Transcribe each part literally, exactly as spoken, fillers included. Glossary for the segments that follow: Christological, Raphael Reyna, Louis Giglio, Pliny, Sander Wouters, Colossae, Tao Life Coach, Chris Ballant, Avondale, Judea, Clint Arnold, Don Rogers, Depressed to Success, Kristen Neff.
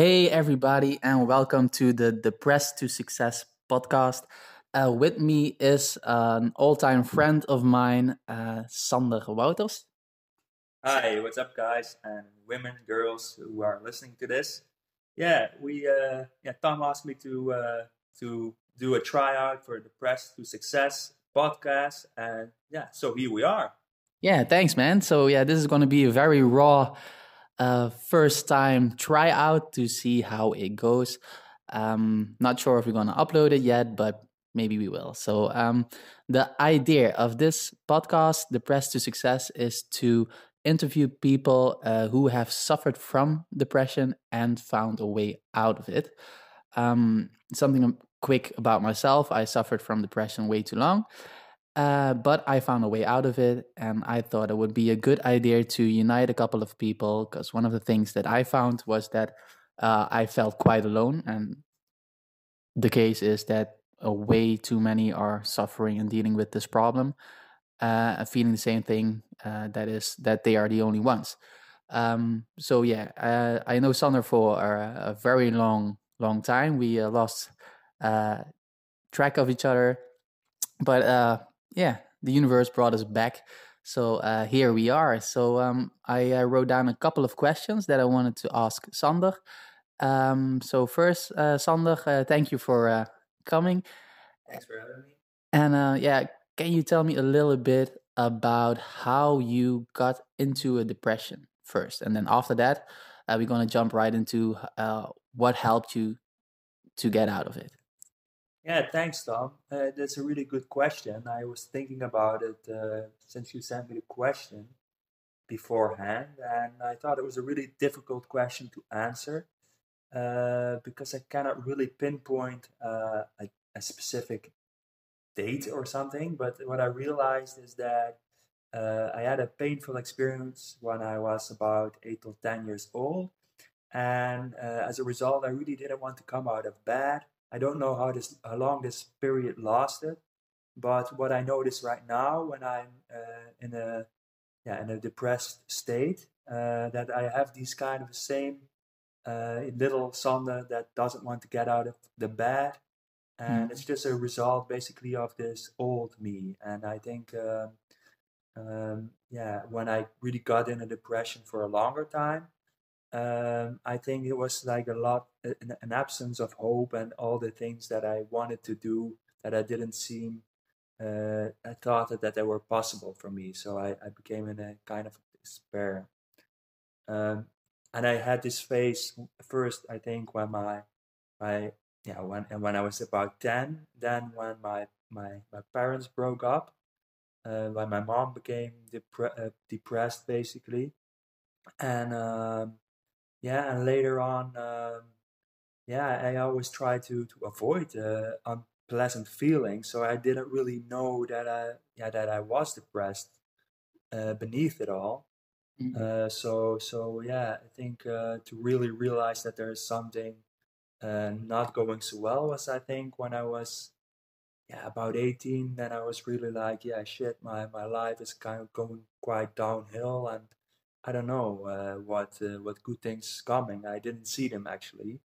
Hey everybody, and welcome to the Depressed to Success podcast. Uh, with me is uh, an all-time friend of mine, uh, Sander Wouters. Hi, what's up, guys and women, girls who are listening to this? Yeah, we uh, yeah Tom asked me to uh, to do a tryout for Depressed to Success podcast, and yeah, so here we are. Yeah, thanks, man. So yeah, this is going to be a very raw. Uh, first time try out to see how it goes. Um, not sure if we're going to upload it yet, but maybe we will. So um, the idea of this podcast, Depressed to Success, is to interview people uh, who have suffered from depression and found a way out of it. Um, something quick about myself. I suffered from depression way too long. Uh, but I found a way out of it, and I thought it would be a good idea to unite a couple of people, because one of the things that I found was that uh, I felt quite alone, and the case is that uh, way too many are suffering and dealing with this problem, uh, feeling the same thing, uh, that is, that they are the only ones. Um, so yeah, uh, I know Sander for a, a very long, long time. We uh, lost uh, track of each other, but... Uh, Yeah, the universe brought us back, so uh, here we are. So um, I uh, wrote down a couple of questions that I wanted to ask Sander. Um, so first, uh, Sander, uh, thank you for uh, coming. Thanks for having me. And uh, yeah, can you tell me a little bit about how you got into a depression first? And then after that, uh, we're going to jump right into uh, what helped you to get out of it. Yeah, thanks, Tom. Uh, that's a really good question. I was thinking about it uh, since you sent me the question beforehand, and I thought it was a really difficult question to answer uh, because I cannot really pinpoint uh, a, a specific date or something. But what I realized is that uh, I had a painful experience when I was about eight or ten years old, and uh, as a result, I really didn't want to come out of bed. I don't know how this, how long this period lasted, but what I notice right now, when I'm uh, in a, yeah, in a depressed state, uh, that I have these kind of same uh, little Sander that doesn't want to get out of the bed, and mm-hmm. It's just a result basically of this old me. And I think, um, um, yeah, when I really got in a depression for a longer time. Um, I think it was like a lot, an, an absence of hope and all the things that I wanted to do that I didn't seem, uh, I thought that, that they were possible for me. So I, I became in a kind of despair. Um, and I had this phase first, I think, when my, my yeah, when and when I was about ten, then when my, my, my parents broke up, uh, when my mom became depre- uh, depressed basically. And, um, Yeah, and later on, um, yeah, I always try to, to avoid uh, unpleasant feelings. So I didn't really know that I, yeah, that I was depressed uh, beneath it all. Mm-hmm. Uh, so, so yeah, I think uh, to really realize that there is something uh, not going so well was, I think, when I was yeah about eighteen. Then I was really like, yeah, shit, my, my life is kind of going quite downhill, and I don't know uh, what uh, what good things coming. I didn't see them actually,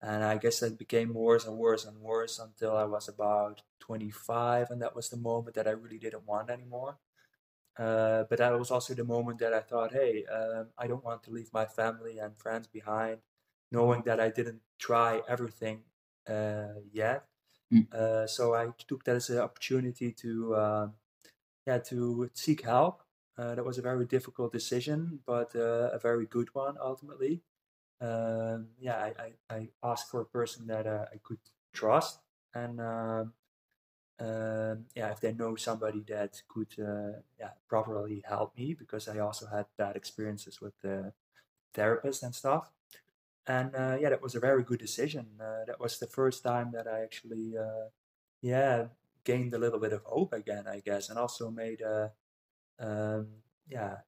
and I guess that became worse and worse and worse until I was about twenty-five, and that was the moment that I really didn't want anymore. Uh, but that was also the moment that I thought, hey, um, I don't want to leave my family and friends behind, knowing that I didn't try everything uh, yet. Mm. Uh, so I took that as an opportunity to uh, yeah to seek help. Uh, that was a very difficult decision, but uh, a very good one, ultimately. Um, yeah, I, I, I asked for a person that uh, I could trust. And um, um, yeah, if they know somebody that could uh, yeah, properly help me, because I also had bad experiences with the therapist and stuff. And uh, yeah, that was a very good decision. Uh, that was the first time that I actually uh, yeah, gained a little bit of hope again, I guess, and also made a... Um, yeah,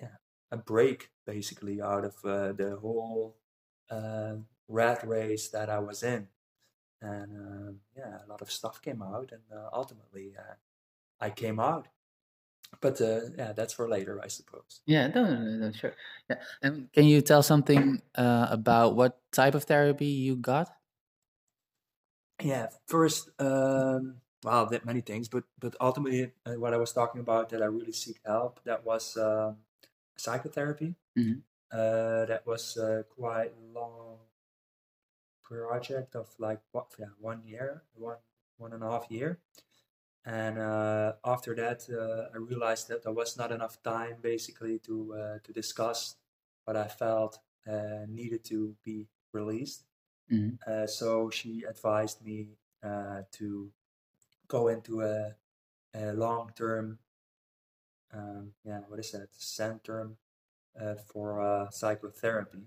yeah, a break basically out of uh, the whole uh, rat race that I was in, and um, yeah, a lot of stuff came out, and uh, ultimately uh, I came out. But uh, yeah, that's for later, I suppose. Yeah, no, no, no, sure. Yeah, and can you tell something uh, about what type of therapy you got? Yeah, first, um, well, that many things, but but ultimately, uh, what I was talking about that I really seek help. That was uh, psychotherapy. Mm-hmm. Uh, that was uh, quite a long project of like what, yeah, one year, one one and a half year. And uh, after that, uh, I realized that there was not enough time, basically, to uh, to discuss what I felt uh, needed to be released. Mm-hmm. Uh, so she advised me uh, to go into a, a long-term, um, yeah, what is that, center uh, for uh, psychotherapy.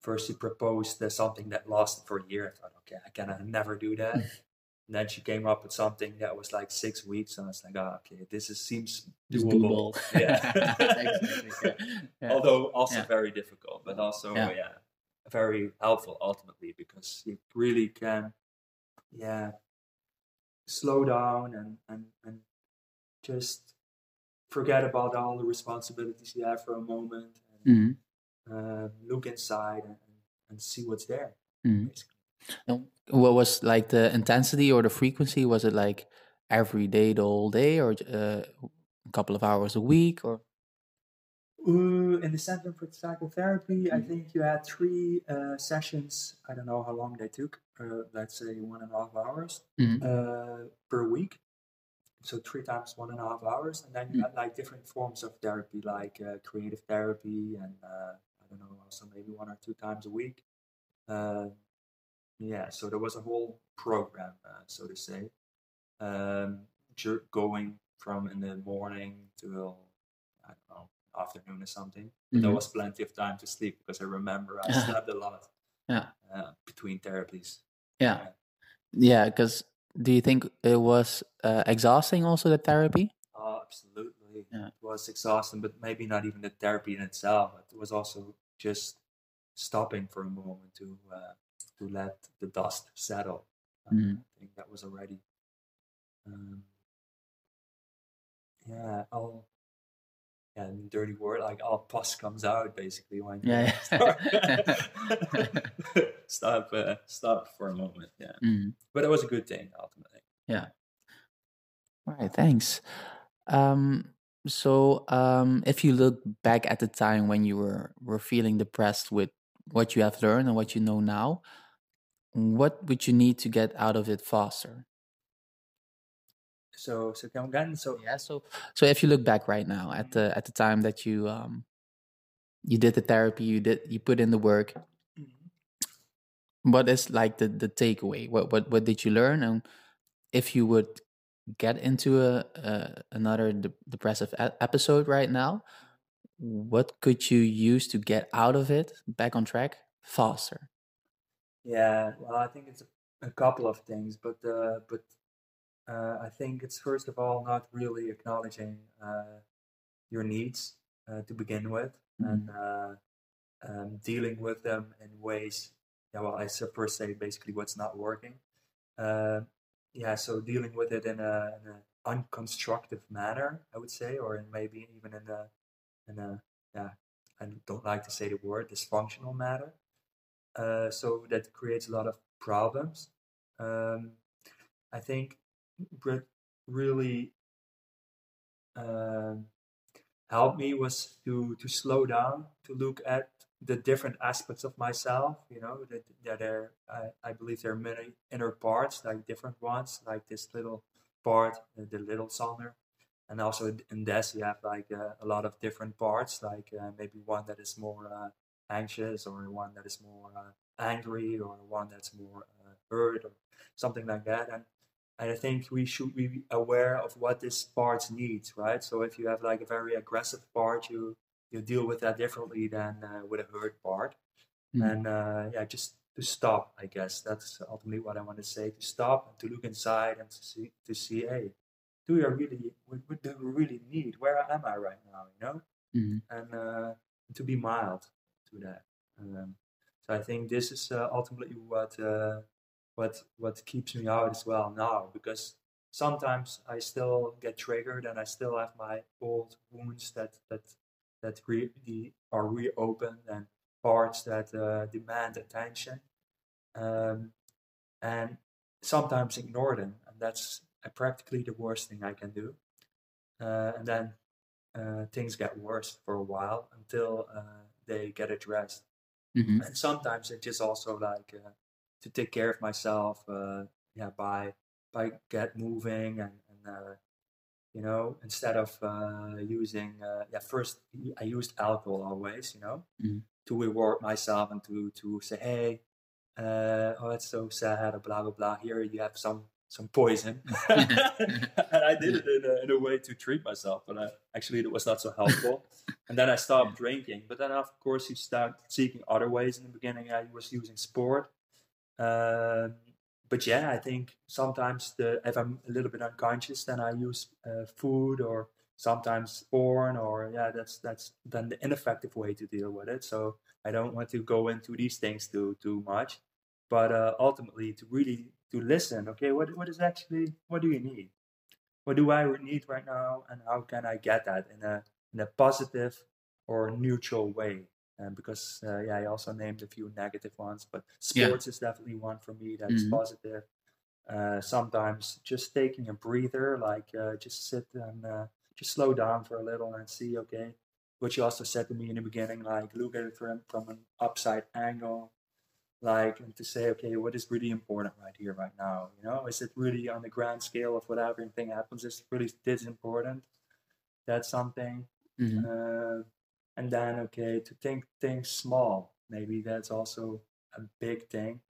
First, she proposed uh, something that lasted for a year. I thought, okay, I can I never do that. And then she came up with something that was like six weeks, and I was like, "Ah, oh, okay, this is, seems doable." doable. Yeah. yeah. yeah, although also yeah. very difficult, but also yeah. yeah, very helpful ultimately, because you really can, yeah, slow down and and and just forget about all the responsibilities you have for a moment, and mm-hmm. uh, look inside and, and see what's there, mm-hmm. basically. And what was like the intensity or the frequency? Was it like every day, the whole day, or uh, a couple of hours a week? Or Ooh, in the Center for Psychotherapy, mm-hmm. I think you had three uh, sessions. I don't know how long they took. Uh, let's say one and a half hours mm-hmm. uh, per week. So three times one and a half hours, and then you mm-hmm. had like different forms of therapy, like uh, creative therapy, and uh, I don't know, also maybe one or two times a week. Uh, Yeah, so there was a whole program, uh, so to say, um, going from in the morning till, I don't know, afternoon or something. Mm-hmm. But there was plenty of time to sleep, because I remember I slept a lot yeah. uh, between therapies. Yeah, yeah. Because yeah, do you think it was uh, exhausting also, the therapy? Oh, absolutely. Yeah. It was exhausting, but maybe not even the therapy in itself. It was also just stopping for a moment to... Uh, to let the dust settle. Um, mm. I think that was already, um, yeah, all, yeah, dirty word, like all pus comes out basically when yeah. you stop, uh, stop for a moment, yeah. Mm. But it was a good thing, ultimately. Yeah. All right, thanks. Um, so um, if you look back at the time when you were, were feeling depressed with what you have learned and what you know now, what would you need to get out of it faster? So, so come again. So yeah. So, so if you look back right now at the at the time that you um you did the therapy, you did you put in the work. Mm-hmm. What is like the, the takeaway? What what what did you learn? And if you would get into a, a another de- depressive a- episode right now, what could you use to get out of it, back on track, faster? Yeah, well, I think it's a, a couple of things, but uh, but uh, I think it's first of all not really acknowledging uh, your needs uh, to begin with, mm-hmm. and uh, um, dealing with them in ways. Yeah, well, I first say basically what's not working. Uh, yeah, so dealing with it in a in an unconstructive manner, I would say, or in maybe even in a And uh, yeah, I don't like to say the word dysfunctional matter. Uh, so that creates a lot of problems. Um, I think what really uh, helped me was to, to slow down, to look at the different aspects of myself. You know, that, that there, I, I believe there are many inner parts, like different ones, like this little part, the little Sander. And also in this, you have like uh, a lot of different parts, like uh, maybe one that is more uh, anxious, or one that is more uh, angry, or one that's more uh, hurt, or something like that. And, and I think we should be aware of what this part needs, right? So if you have like a very aggressive part, you you deal with that differently than uh, with a hurt part. Mm. And uh, yeah, just to stop, I guess. That's ultimately what I want to say, to stop, and to look inside, and to see, to see hey, do I really, what do we really need? Where am I right now, you know? Mm-hmm. And uh, to be mild to that. Um, so I think this is uh, ultimately what uh, what what keeps me out as well now, because sometimes I still get triggered and I still have my old wounds that that that re- the, are reopened, and parts that uh, demand attention, um, and sometimes ignore them. And that's uh, practically the worst thing I can do. Uh, and then uh, things get worse for a while until uh, they get addressed. Mm-hmm. And sometimes it's just also like uh, to take care of myself, uh, yeah, by by get moving and, and uh, you know, instead of uh, using uh, yeah first I used alcohol always, you know, mm-hmm. to reward myself and to to say, hey, uh, oh, it's so sad, or blah blah blah. Here you have some some poison, and I did it in a, in a way to treat myself, but I, actually it was not so helpful. And then I stopped drinking, but then of course you start seeking other ways. In the beginning, I was using sport. Um, but yeah, I think sometimes the, if I'm a little bit unconscious, then I use uh, food or sometimes porn, or yeah, that's that's then the ineffective way to deal with it. So I don't want to go into these things too too much, but uh, ultimately to really to listen. Okay, what what is actually what do you need? What do I need right now, and how can I get that in a in a positive or neutral way? Um, because uh, yeah, I also named a few negative ones, but sports yeah. is definitely one for me that's mm-hmm. positive. Uh, sometimes just taking a breather, like uh, just sit and uh, just slow down for a little and see, okay, what you also said to me in the beginning, like look at it from, from an upside angle, like, and to say, okay, what is really important right here, right now? You know, is it really on the grand scale of what everything happens? Is it really this important? That's something. Mm-hmm. Uh, And then, okay, to think things small. Maybe that's also a big thing.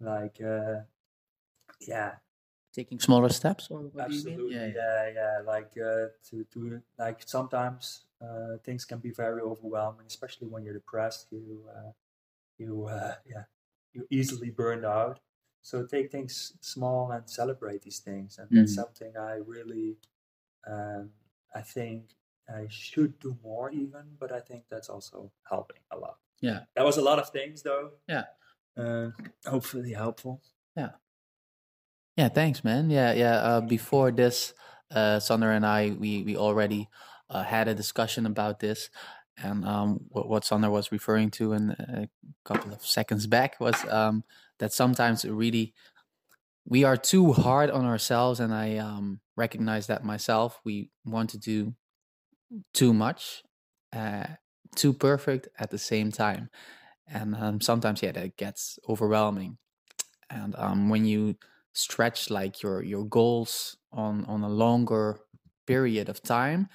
Like, uh, yeah. Taking smaller steps? Or what absolutely, do you mean? Yeah, yeah, yeah. Like, uh, to, to, like sometimes uh, things can be very overwhelming, especially when you're depressed. You, uh, you, uh, yeah, you easily burn out. So take things small and celebrate these things. And mm. that's something I really, um, I think, I should do more even, but I think that's also helping a lot. Yeah. That was a lot of things though. Yeah. Uh, hopefully helpful. Yeah. Yeah. Thanks, man. Yeah. Yeah. Uh, before this, uh, Sander and I, we, we already uh, had a discussion about this, and um, what, what Sander was referring to in a couple of seconds back was um, that sometimes it really, we are too hard on ourselves. And I um, recognize that myself. We want to do too much, uh, too perfect at the same time, and um, sometimes yeah, that gets overwhelming. And um, when you stretch like your your goals on on a longer period of time,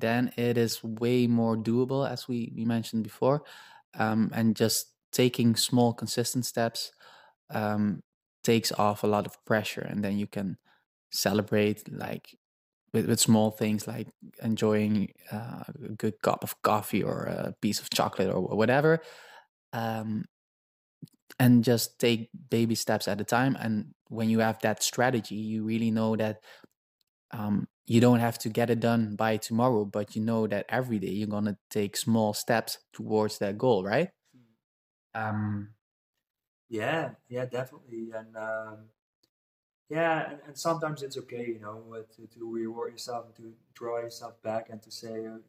then it is way more doable, as we, we mentioned before. Um, and just taking small, consistent steps um, takes off a lot of pressure, and then you can celebrate like. With, with small things like enjoying uh, a good cup of coffee or a piece of chocolate or whatever, um, and just take baby steps at a time. And when you have that strategy, you really know that um, you don't have to get it done by tomorrow, but you know that every day you're going to take small steps towards that goal, right? Um, yeah, yeah, definitely. And um... Yeah, and, and sometimes it's okay, you know, to, to reward yourself and to draw yourself back and to say, uh,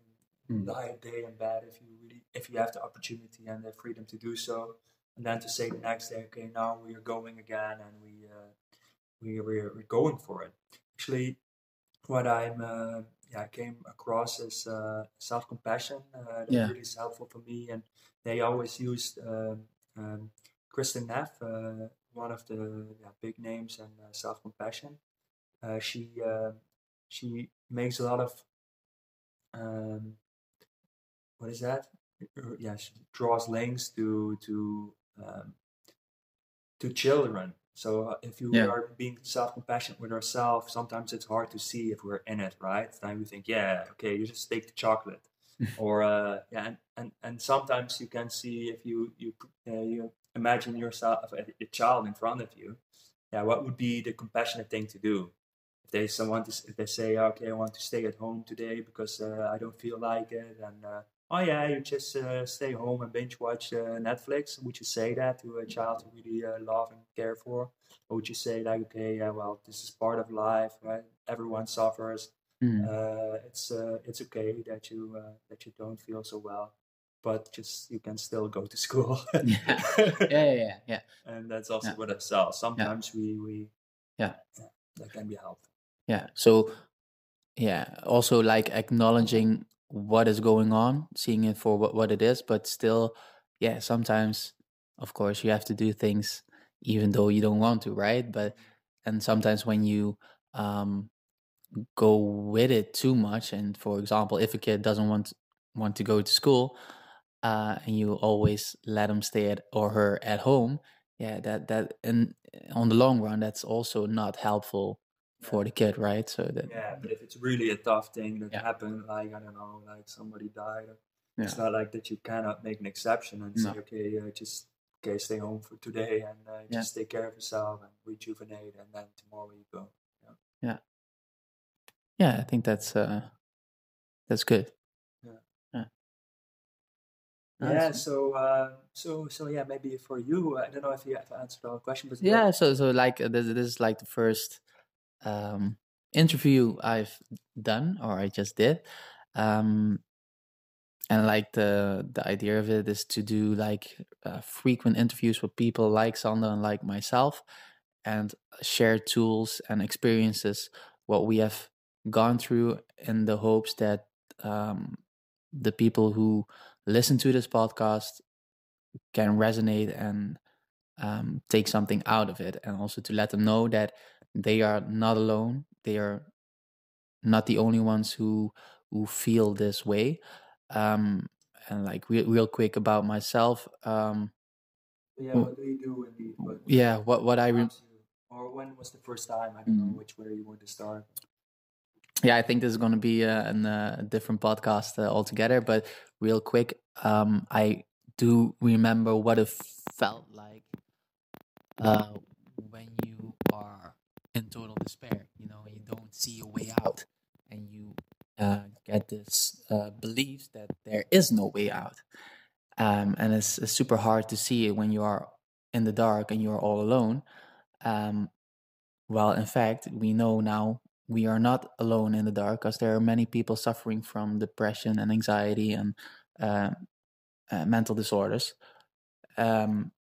mm. lie a day in bed if you really, if you have the opportunity and the freedom to do so, and then to say the next day, okay, now we are going again and we uh, we we're, we're going for it. Actually, what I'm uh, yeah came across is uh, self compassion uh, that yeah. really is helpful for me, and they always used um, um, Kristen Neff. Uh, one of the yeah, big names and uh, self-compassion. Uh, she uh, she makes a lot of, um, what is that? Yeah, she draws links to to um, to children. So uh, if you yeah. are being self-compassionate with ourselves, sometimes it's hard to see if we're in it, right? Then we think, yeah, okay, you just take the chocolate. or uh, yeah, and, and, and sometimes you can see if you, you, uh, you imagine yourself a child in front of you. Yeah, what would be the compassionate thing to do? If they someone to, if they say, okay, I want to stay at home today because uh, I don't feel like it, and uh, oh yeah, you just uh, stay home and binge watch uh, Netflix. Would you say that to a child you really uh, love and care for? Or would you say like, okay, yeah, well, this is part of life, right? Everyone suffers. Mm. Uh, it's uh, it's okay that you uh, that you don't feel so well, but just you can still go to school. yeah. yeah, yeah, yeah. And that's also yeah. what I saw. Sometimes yeah. we we yeah. yeah that can be helpful. Yeah. So yeah, also like acknowledging what is going on, seeing it for what, what it is, but still, yeah, sometimes, of course, you have to do things even though you don't want to, right? But, and sometimes when you um, go with it too much, and for example, if a kid doesn't want, want to go to school, uh, and you always let him stay at, or her at home, yeah, that, that, and on the long run, that's also not helpful for the kid, right? So that yeah, but if it's really a tough thing that yeah. happened, like I don't know, like somebody died, yeah. it's not like that you cannot make an exception and no. say, okay, uh, just okay, stay home for today and uh, yeah. just take care of yourself and rejuvenate, and then tomorrow you go. Yeah, yeah, yeah I think that's uh, that's good. Yeah, yeah. yeah so, uh, so, so yeah, maybe for you, I don't know if you have answered all the question, but yeah, so, so like this, this is like the first. Um, interview I've done, or I just did, um, and like the the idea of it is to do like uh, frequent interviews with people like Sander and like myself, and share tools and experiences what we have gone through, in the hopes that um, the people who listen to this podcast can resonate and um, take something out of it, and also to let them know that they are not alone. They are not the only ones who who feel this way. Um, and like re- real quick about myself. Um, yeah, what do you do indeed? What, yeah, what what I re- or when was the first time? I don't mm-hmm. know which way you want to start. Yeah, I think this is going to be a, a, a different podcast uh, altogether. But real quick, um, I do remember what it felt like uh, when you are in total despair, you know, you don't see a way out, and you uh, get this uh, belief that there is no way out, um, and it's, it's super hard to see it when you are in the dark and you are all alone. Um, well, in fact, we know now we are not alone in the dark, because there are many people suffering from depression and anxiety and uh, uh, mental disorders. Um,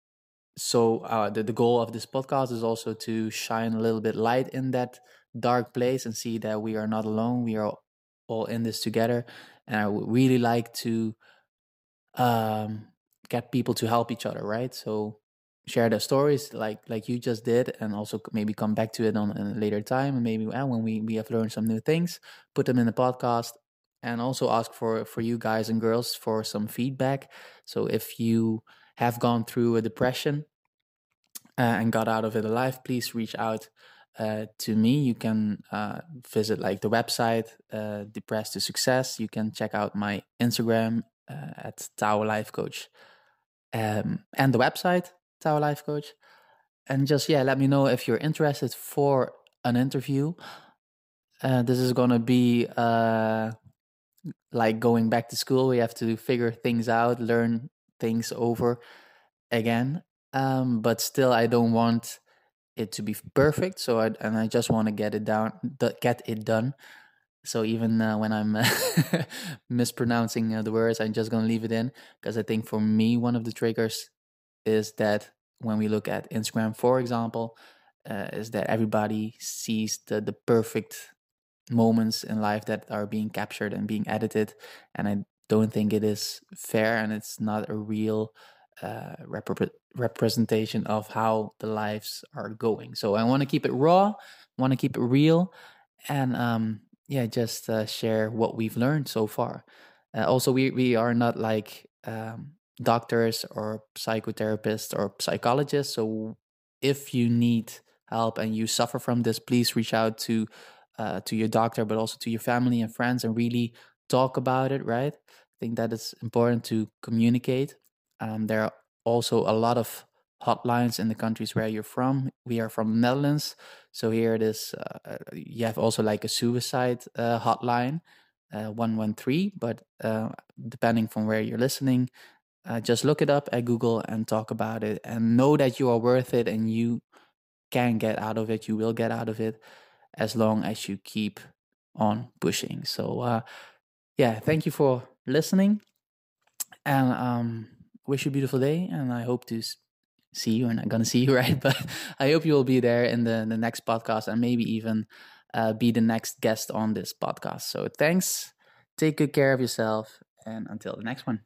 So uh, the, the goal of this podcast is also to shine a little bit light in that dark place and see that we are not alone. We are all in this together. And I would really like to um, get people to help each other, right? So share their stories like like you just did, and also maybe come back to it on, on a later time. And maybe uh, when we, we have learned some new things, put them in the podcast, and also ask for, for you guys and girls for some feedback. So if you have gone through a depression uh, and got out of it alive, please reach out uh, to me. You can uh, visit like the website, uh, Depressed to Success. You can check out my Instagram uh, at Tao Life Coach, um, and the website, Tao Life Coach. And just, yeah, let me know if you're interested for an interview. Uh, this is going to be uh, like going back to school. We have to figure things out, learn things over again, um, but still, I don't want it to be perfect. So, I, and I just want to get it down, get it done. So even uh, when I'm mispronouncing uh, the words, I'm just gonna leave it in, because I think for me, one of the triggers is that when we look at Instagram, for example, uh, is that everybody sees the the perfect moments in life that are being captured and being edited, and I don't think it is fair, and it's not a real uh, rep- representation of how the lives are going. So I want to keep it raw, want to keep it real, and um, yeah, just uh, share what we've learned so far. Uh, also, we we are not like um, doctors or psychotherapists or psychologists. So if you need help and you suffer from this, please reach out to uh, to your doctor, but also to your family and friends, and really talk about it, right? I think that it's important to communicate. Um, there are also a lot of hotlines in the countries where you're from. We are from the Netherlands, so here it is. Uh, you have also like a suicide uh, hotline, uh, one one three, but uh, depending from where you're listening, uh, just look it up at Google and talk about it, and know that you are worth it and you can get out of it. You will get out of it as long as you keep on pushing. So uh, yeah, thank you for listening, and um, wish you a beautiful day, and I hope to see you. I'm not going to see you, right? But I hope you will be there in the, the next podcast, and maybe even uh, be the next guest on this podcast. So thanks. Take good care of yourself, and until the next one.